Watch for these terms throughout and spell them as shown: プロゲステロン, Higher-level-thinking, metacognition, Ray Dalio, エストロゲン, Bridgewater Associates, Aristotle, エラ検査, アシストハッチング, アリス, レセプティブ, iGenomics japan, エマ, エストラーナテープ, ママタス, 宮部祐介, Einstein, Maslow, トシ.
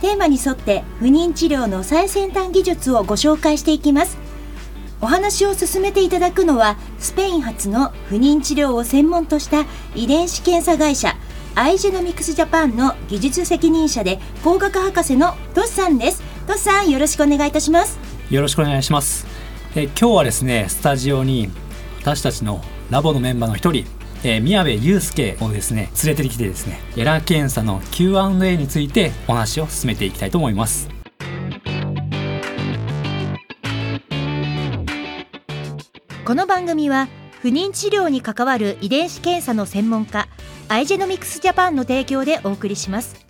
テーマに沿って不妊治療の最先端技術をご紹介していきます。お話を進めていただくのはスペイン発の不妊治療を専門とした遺伝子検査会社 iGenomics japan の技術責任者で工学博士のトシさんです。トシさん、よろしくお願いいたします。よろしくお願いします。今日はですね、スタジオに私たちのラボのメンバーの一人、宮部祐介をですね連れてきてですね、エラ検査の Q&A についてお話を進めていきたいと思います。この番組は不妊治療に関わる遺伝子検査の専門家 iGenomics japan の提供でお送りします。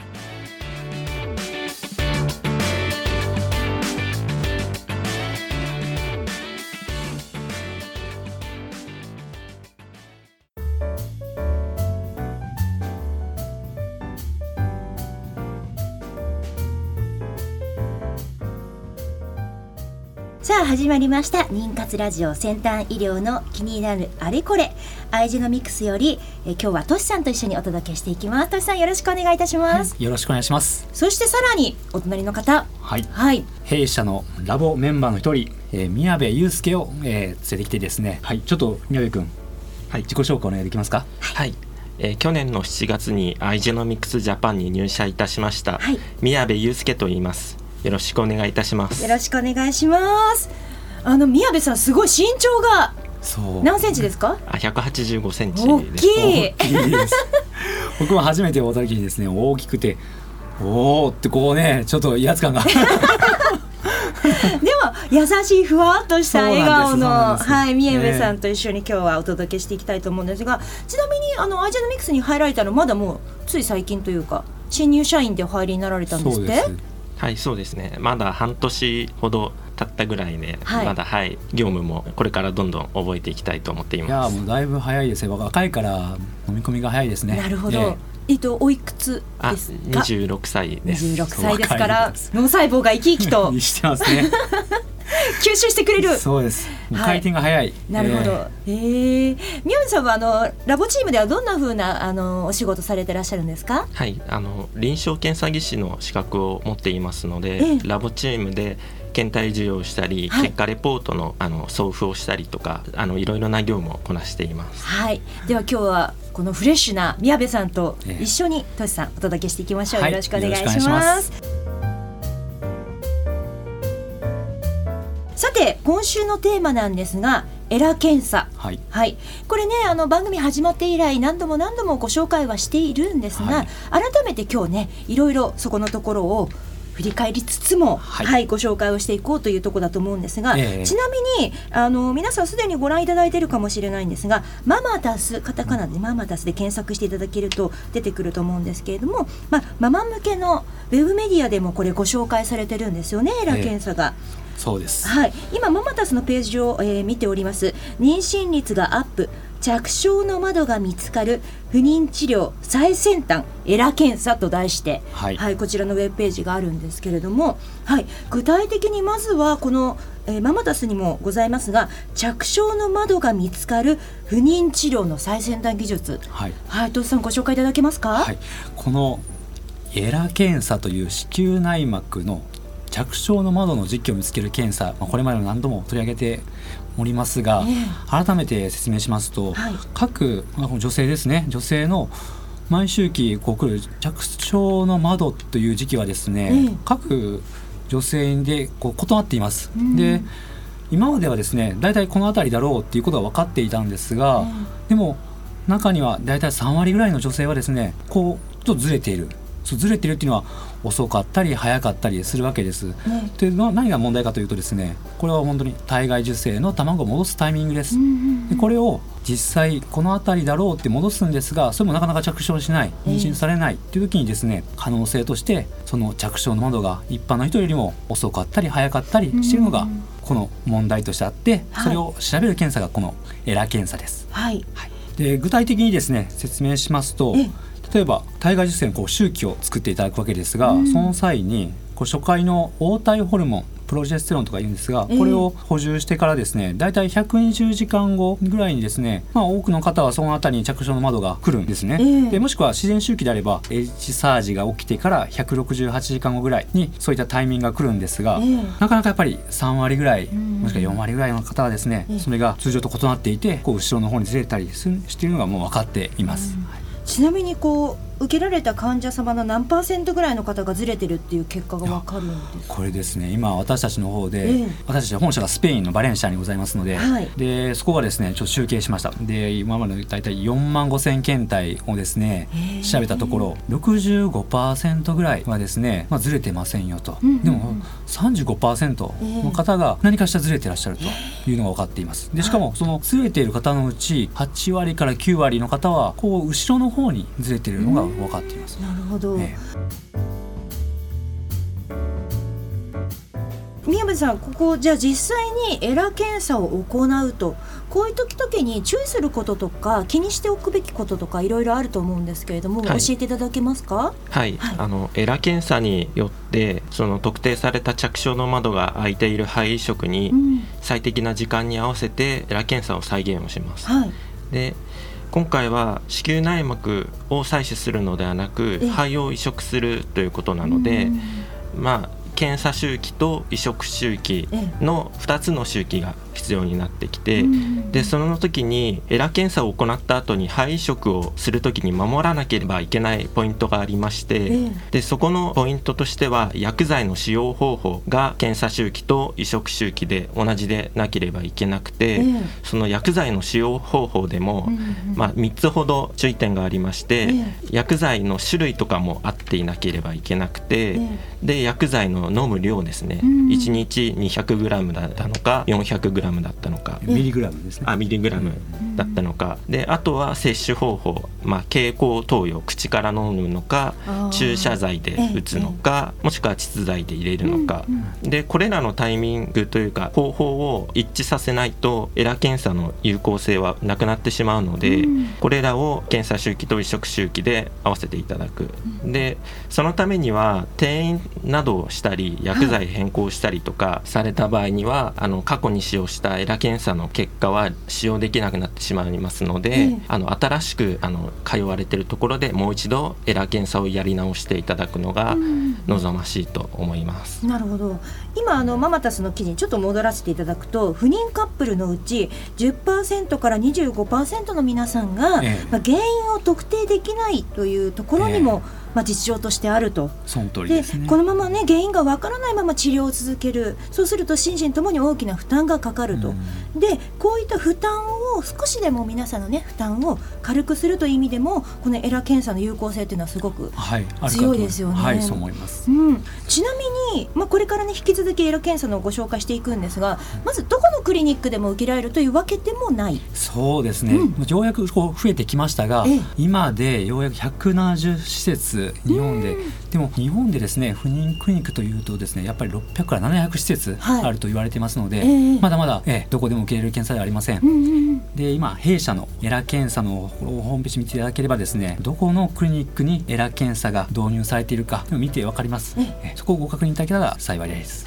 さあ始まりました、妊活ラジオ先端医療の気になるあれこれ。iGenomicsより今日はトシさんと一緒にお届けしていきます。トシさん、よろしくお願いいたします。はい、よろしくお願いします。そしてさらにお隣の方、はい、弊社のラボメンバーの一人、宮部祐介を、連れてきてですね、はい、ちょっと宮部君、はい、自己紹介お願いできますか？はい、去年の7月に iGenomics Japan に入社いたしました、はい、宮部祐介と言います。よろしくお願いいたします。よろしくお願いします。宮部さん、すごい身長が何センチですか？185センチです。大きいです僕も初めてお会いした時にですね、大きくておーってこうね、ちょっと威圧感がでも優しいふわっとした笑顔の、はい、宮部さんと一緒に今日はお届けしていきたいと思うんですが、ちなみにiGenomicsに入られたのまだもうつい最近というか、新入社員でお入りになられたんですって？はい、そうですね、まだ半年ほど経ったぐらいで、はい、まだ、はい、業務もこれからどんどん覚えていきたいと思っています。いや、もうだいぶ早いですね。若いから飲み込みが早いですね。なるほど、おいくつですか？26歳です。26歳ですから脳細胞が生き生きとしてますね吸収してくれる。そうです、回転が早い、はい、なるほど。宮部さんはラボチームではどんな風なお仕事されてらっしゃるんですか？はい、臨床検査技師の資格を持っていますので、ラボチームで検体授与をしたり、はい、結果レポートの、送付をしたりとか、いろいろな業務をこなしています。はい、では今日はこのフレッシュな宮部さんと一緒に、トシさんお届けしていきましょう。はい、よろしくお願いします。さて今週のテーマなんですが、エラ検査、はいはい、これね、番組始まって以来何度もご紹介はしているんですが、はい、改めて今日ね、いろいろそこのところを振り返りつつも、はいはい、ご紹介をしていこうというところだと思うんですが、ちなみに皆さんすでにご覧いただいているかもしれないんですが、ママタス、カタカナでママタスで検索していただけると出てくると思うんですけれども、ママ向けのウェブメディアでもこれご紹介されてるんですよね、エラ検査が。そうです、はい、今ママタスのページを、見ております。妊娠率がアップ、着床の窓が見つかる不妊治療最先端エラ検査と題して、はいはい、こちらのウェブページがあるんですけれども、はい、具体的にまずはこの、ママタスにもございますが、着床の窓が見つかる不妊治療の最先端技術、はいはい、トシさんご紹介いただけますか？はい、このエラ検査という子宮内膜の着床の窓の実機を見つける検査、これまでも何度も取り上げておりますが、改めて説明しますと、はい、各女性ですね、女性の毎周期こう来る着床の窓という時期はですね、各女性でこう異なっています、うん、で今まではですね、だいたいこの辺りだろうということは分かっていたんですが、でも中にはだいたい3割ぐらいの女性はですね、こうちょっとずれている。ずれてるっていうのは遅かったり早かったりするわけです、で何が問題かというとですね、これは本当に体外受精の卵を戻すタイミングです。でこれを実際この辺りだろうって戻すんですが、それもなかなか着床しない、妊娠されないっていう時にですね、可能性としてその着床の窓が一般の人よりも遅かったり早かったりしているのがこの問題としてあって、それを調べる検査がこのエラー検査です、はいはい、で具体的にですね説明しますと、例えば体外受精のこう周期を作っていただくわけですが、その際にこう初回の黄体ホルモンプロジェステロンとか言うんですが、これを補充してからですね、だいたい120時間後ぐらいにですね、多くの方はそのあたりに着床の窓が来るんですね、でもしくは自然周期であれば H サージが起きてから168時間後ぐらいにそういったタイミングが来るんですが、なかなかやっぱり3割ぐらい、もしくは4割ぐらいの方はですね、それが通常と異なっていてこう後ろの方にずれたりしているのがもう分かっています、ちなみにこう受けられた患者様の何%ぐらいの方がずれてるっていう結果が分かるんですか？これですね、今私たちの方で、私たちは本社がスペインのバレンシアにございますので、でそこがですねちょっと集計しました。で今までの大体4万5千検体をですね調べたところ 65% ぐらいはですね、ずれてませんよと、でも 35% の方が何かしらずれてらっしゃるというのが分かっています。でしかもそのずれている方のうち8割から9割の方はこう後ろの方にずれているのが分かっています。なるほど。宮部さん、ここじゃあ実際にエラ検査を行うと、こういう時に注意することとか気にしておくべきこととかいろいろあると思うんですけれども、教えていただけますか？エラ検査によってその特定された着床の窓が開いている肺移植に最適な時間に合わせてエラ検査を再現をします、で今回は子宮内膜を採取するのではなく肺を移植するということなので、検査周期と移植周期の2つの周期が必要になってきて、でその時にエラ検査を行った後に肺移植をする時に守らなければいけないポイントがありまして、でそこのポイントとしては薬剤の使用方法が検査周期と移植周期で同じでなければいけなくて、その薬剤の使用方法でも、3つほど注意点がありまして、薬剤の種類とかも合っていなければいけなくて、で薬剤の飲む量ですね、1日 200g だったのか 400g だったのか、ミリグラムですね、ミリグラムだったのか、であとは摂取方法、経口投与、口から飲むのか注射剤で打つのか、もしくは膣剤で入れるのか、でこれらのタイミングというか方法を一致させないとエラ検査の有効性はなくなってしまうので、これらを検査周期と移植周期で合わせていただく、でそのためには転院などをしたり薬剤変更したりとかされた場合には、過去に使用したエラ検査の結果は使用できなくなってしまいますので、新しく通われているところでもう一度エラ検査をやり直していただくのが望ましいと思います。なるほど。今ママタスの記事にちょっと戻らせていただくと、不妊カップルのうち 10% から 25% の皆さんが、原因を特定できないというところにも、実情としてあると。その通りですね。でこのままね、原因がわからないまま治療を続ける、そうすると心身ともに大きな負担がかかると、でこういった負担を少しでも皆さんのね負担を軽くするという意味でもこのエラ検査の有効性というのはすごく強いですよね。そう思います、ちなみに、これからね引き続きエラ検査のご紹介していくんですが、まずどこのクリニックでも受けられるというわけでもない。そうですね、ようやくこう増えてきましたが、今でようやく170施設日本で、でも日本でですね不妊クリニックというとですねやっぱり600から700施設あると言われていますので、まだまだ、どこでも受け入れる検査ではありません、で今弊社のエラ検査のホームページ見ていただければですね、どこのクリニックにエラ検査が導入されているか見てわかります、そこをご確認いただけたら幸いです、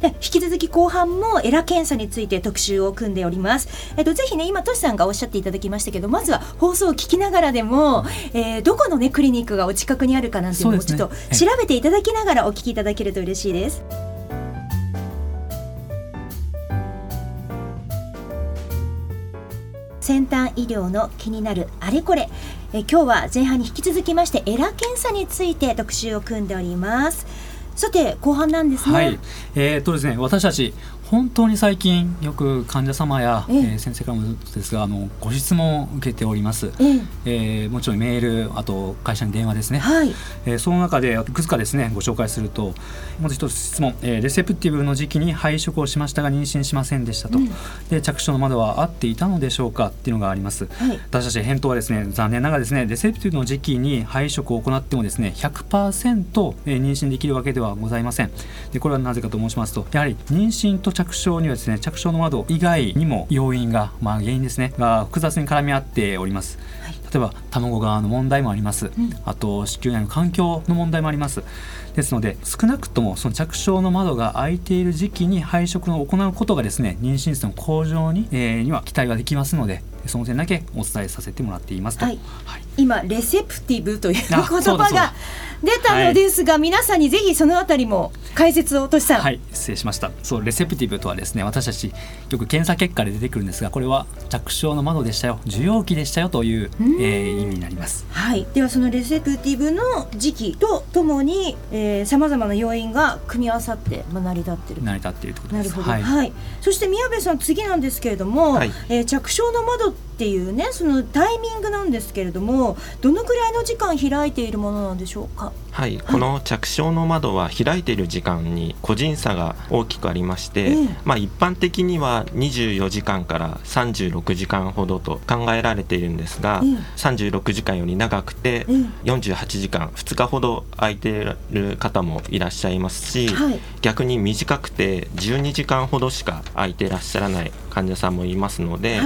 で引き続き後半もエラ検査について特集を組んでおります、ぜひね今トシさんがおっしゃっていただきましたけど、まずは放送を聞きながらでも、どこの、クリニックがお近くにあるかなんていうのをちょっと調べていただきながらお聞きいただけると嬉しいです。先端医療の気になるあれこれ、今日は前半に引き続きましてエラ検査について特集を組んでおります。さて後半なんですね。私たち本当に最近よく患者様や、先生からもですがご質問を受けております、もちろんメールあと会社に電話ですね、その中でいくつかですねご紹介するとまず一つ質問、レセプティブの時期に配色をしましたが妊娠しませんでしたと、で着床の窓は合っていたのでしょうかっていうのがあります、私たち返答はですね残念ながらですねレセプティブの時期に配色を行ってもですね 100% 妊娠できるわけではございません。でこれはなぜかと申しますとやはり妊娠と着床にはですね着床の窓以外にも要因が、原因ですねが複雑に絡み合っております、例えば卵側の問題もあります、あと子宮内の環境の問題もあります。ですので少なくともその着床の窓が開いている時期に配色を行うことがですね妊娠率の向上 には期待ができますのでその点だけお伝えさせてもらっていますと、今レセプティブという言葉が出たのですが、皆さんにぜひそのあたりも解説をとしさん、失礼しました。そうレセプティブとはですね私たちよく検査結果で出てくるんですがこれは着床の窓でしたよ受容器でしたよという、意味になります、ではそのレセプティブの時期とともに、様々な要因が組み合わさって、成り立っているということです。なるほど、そして宮部さん次なんですけれども、着床の窓っていうねそのタイミングなんですけれどもどのくらいの時間開いているものなんでしょうか。この着床の窓は開いている時間に個人差が大きくありまして、一般的には24時間から36時間ほどと考えられているんですが、36時間より長くて、48時間2日ほど空いている方もいらっしゃいますし、逆に短くて12時間ほどしか空いていらっしゃらない患者さんもいますので、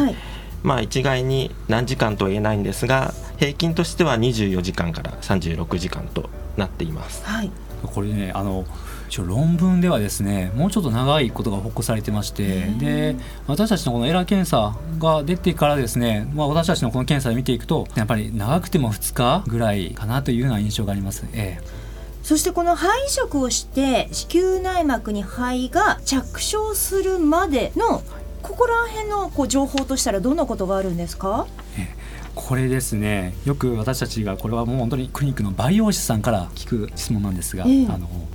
一概に何時間とは言えないんですが平均としては24時間から36時間となっています、これね論文ではですねもうちょっと長いことが報告されてましてで私たちのこのエラー検査が出てからですね、私たちのこの検査で見ていくとやっぱり長くても2日ぐらいかなというような印象があります、そしてこの配色をして子宮内膜に胚が着床するまでのここら辺のこう情報としたらどんなことがあるんですか。これですねよく私たちがこれはもう本当にクリニックの培養士さんから聞く質問なんですが、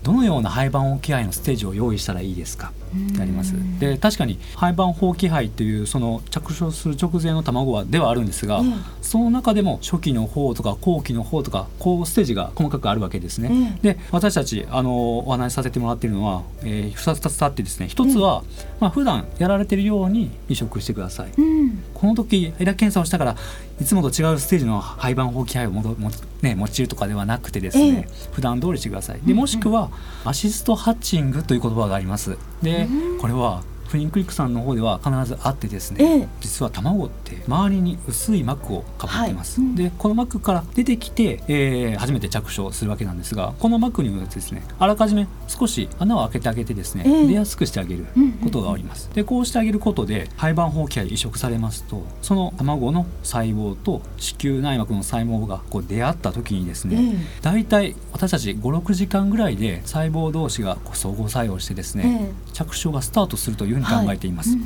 どのような胚盤放棄胚のステージを用意したらいいですかってあります。で確かに胚盤放棄胚というその着床する直前の卵はではあるんですが、その中でも初期の方とか後期の方とかこうステージが細かくあるわけですね、で私たちお話しさせてもらっているのは、2つあってですね1つは、普段やられているように移植してください、この時エラ検査をしたからいつもと違うステージの胚盤放棄胚を用いるとかではなくてですね、普段通りしてください。でもしくはアシストハッチングという言葉があります。でこれはクリニックリックさんの方では必ずあってですね、実は卵って周りに薄い膜をかぶっています、でこの膜から出てきて、初めて着床するわけなんですがこの膜にはですねあらかじめ少し穴を開けてあげてですね、出やすくしてあげることがあります、でこうしてあげることで胚盤放棄が移植されますとその卵の細胞と子宮内膜の細胞がこう出会った時にですね、だいたい私たち 5,6 時間ぐらいで細胞同士がこう相互作用してですね、着床がスタートするという考えています、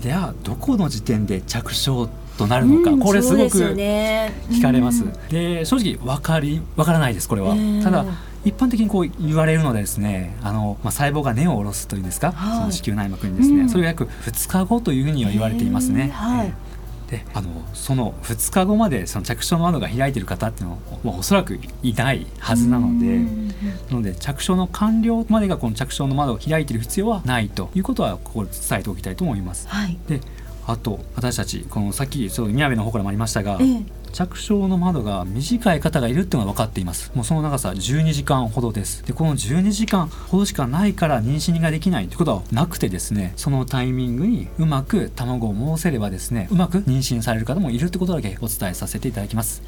ではどこの時点で着床となるのか、これすごく聞かれます、で正直分からないです。これはただ一般的にこう言われるのでですね細胞が根を下ろすというんですか、その子宮内膜にですね、それが約2日後というふうには言われていますね、でその2日後までその着床の窓が開いている方っていうのはおそらくいないはずなので、着床の完了までがこの着床の窓を開いている必要はないということはここで伝えておきたいと思います、であと私たちこのさっき宮部の方からもありましたが、着床の窓が短い方がいるっていうのが分かっています。もうその長さ12時間ほどです。でこの12時間ほどしかないから妊娠ができないということはなくてですね、そのタイミングにうまく卵を申せればですねうまく妊娠される方もいるってことだけお伝えさせていただきます、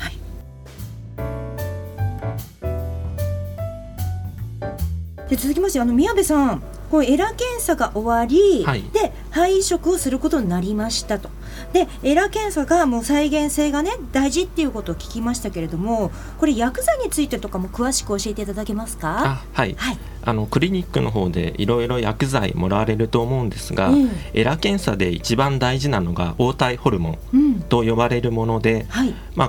で続きまして宮部さんこうエラ検査が終わり、で配色をすることになりましたと。でエラ検査がもう再現性がね大事っていうことを聞きましたけれども、これ薬剤についてとかも詳しく教えていただけますか。クリニックの方でいろいろ薬剤もらわれると思うんですが、エラ検査で一番大事なのが黄体ホルモンと呼ばれるもので、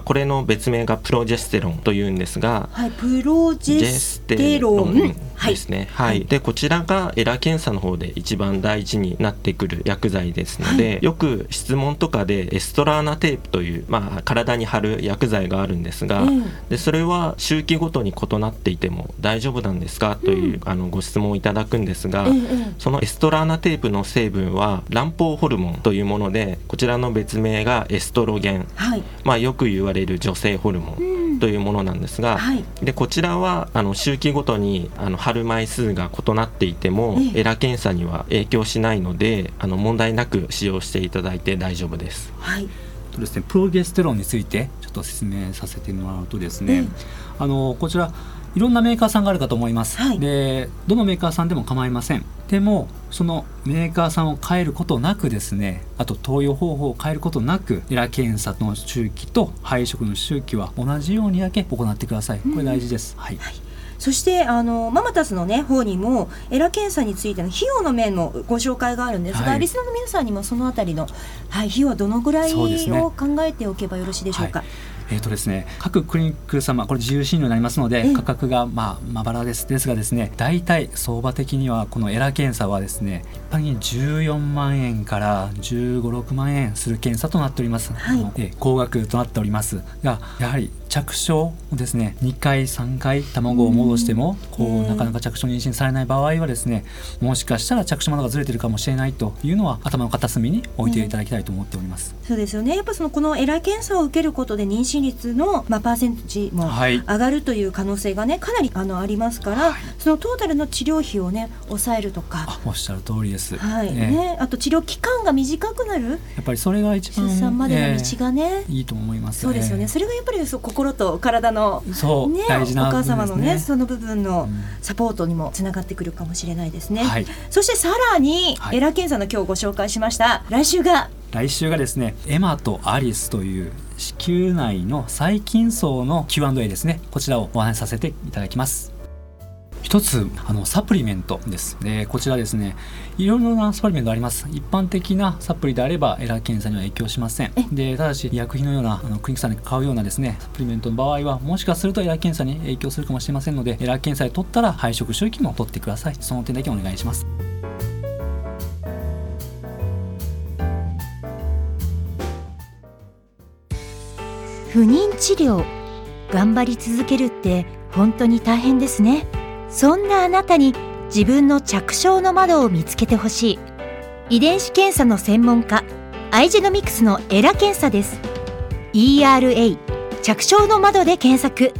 これの別名がプロジェステロンというんですが、プロジェステロンですね。でこちらがエラ検査の方で一番大事になってくる薬剤ですので、よく質問とかでエストラーナテープという、体に貼る薬剤があるんですが、でそれは周期ごとに異なっていても大丈夫なんですかというご質問をいただくんですが、そのエストラーナテープの成分は卵胞ホルモンというもので、こちらの別名がエストロゲン、よく言われる女性ホルモン、というものなんですが、でこちらは周期ごとに貼る枚数が異なっていても、エラ検査には影響しないので問題なく使用していただいて大丈夫です。そうですね、プロゲステロンについてちょっと説明させてもらうとですね、こちらいろんなメーカーさんがあるかと思います、でどのメーカーさんでも構いません。でもそのメーカーさんを変えることなくですね、あと投与方法を変えることなく、エラ検査の周期と配色の周期は同じようにだけ行ってください。これ大事です、そしてママタスの、方にもエラ検査についての費用の面のご紹介があるんですが、リスナーの皆さんにもそのあたりの、費用はどのぐらいを考えておけばよろしいでしょうか。各クリニック様、これ自由診療になりますので価格がまばらですがですね、大体相場的にはこのエラ検査はですね、一般に14万円から15、6万円する検査となっております、高額となっておりますが、やはり着床ですね、2回3回卵を戻してもなかなか着床妊娠されない場合はですね、もしかしたら着床窓がずれてるかもしれないというのは頭の片隅に置いていただきたいと思っております、そうですよね。やっぱこのエラ検査を受けることで妊娠率の、パーセント値も上がるという可能性がね、かなりありますから、そのトータルの治療費をね抑えるとか。おっしゃる通りです、あと治療期間が短くなる、やっぱりそれが一番出産までの道がね、いいと思います、そうですよね。それがやっぱり心と体の、大事なお母様のね、その部分のサポートにもつながってくるかもしれないですね、そしてさらに、エラ検査の今日ご紹介しました来週がですね、エマとアリスという子宮内の細菌層の Q&A ですね、こちらをお話しさせていただきます。一つサプリメントです、こちらですね、いろいろなサプリメントあります。一般的なサプリであればエラ検査には影響しません。ただし医薬品のようなクリニックさんで買うようなですねサプリメントの場合は、もしかするとエラ検査に影響するかもしれませんので、エラ検査で取ったら配色周期も取ってください。その点だけお願いします。不妊治療、頑張り続けるって本当に大変ですね。そんなあなたに自分の着床の窓を見つけてほしい、遺伝子検査の専門家iGenomicsのエラ検査です。 ERA 着床の窓で検索。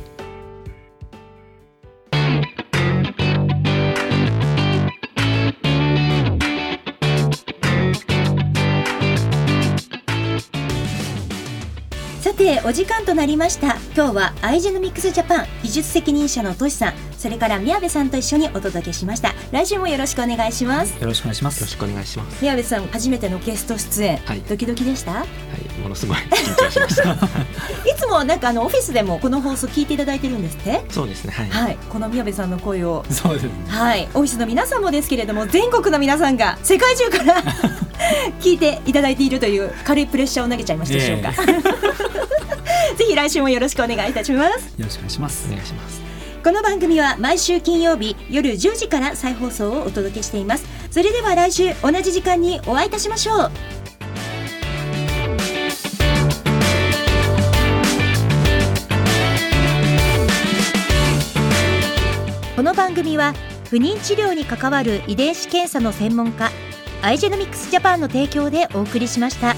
お時間となりました。今日はiGenomics japan 技術責任者のトシさん、それから宮部さんと一緒にお届けしました。来週もよろしくお願いします。よろしくお願いします。よろしくお願いします。宮部さん、初めてのゲスト出演、ドキドキでした？ものすごい緊張しましたいつもなんかオフィスでもこの放送聞いていただいてるんですって？そうですね、この宮部さんの声を、そうですね、オフィスの皆さんもですけれども、全国の皆さんが世界中から聞いていただいているという軽いプレッシャーを投げちゃいましたでしょうか、ぜひ来週もよろしくお願いいたします。よろしくお願いします。お願いします。この番組は毎週金曜日夜10時から再放送をお届けしています。それでは来週同じ時間にお会いいたしましょう。この番組は不妊治療に関わる遺伝子検査の専門家iGenomics Japan の提供でお送りしました。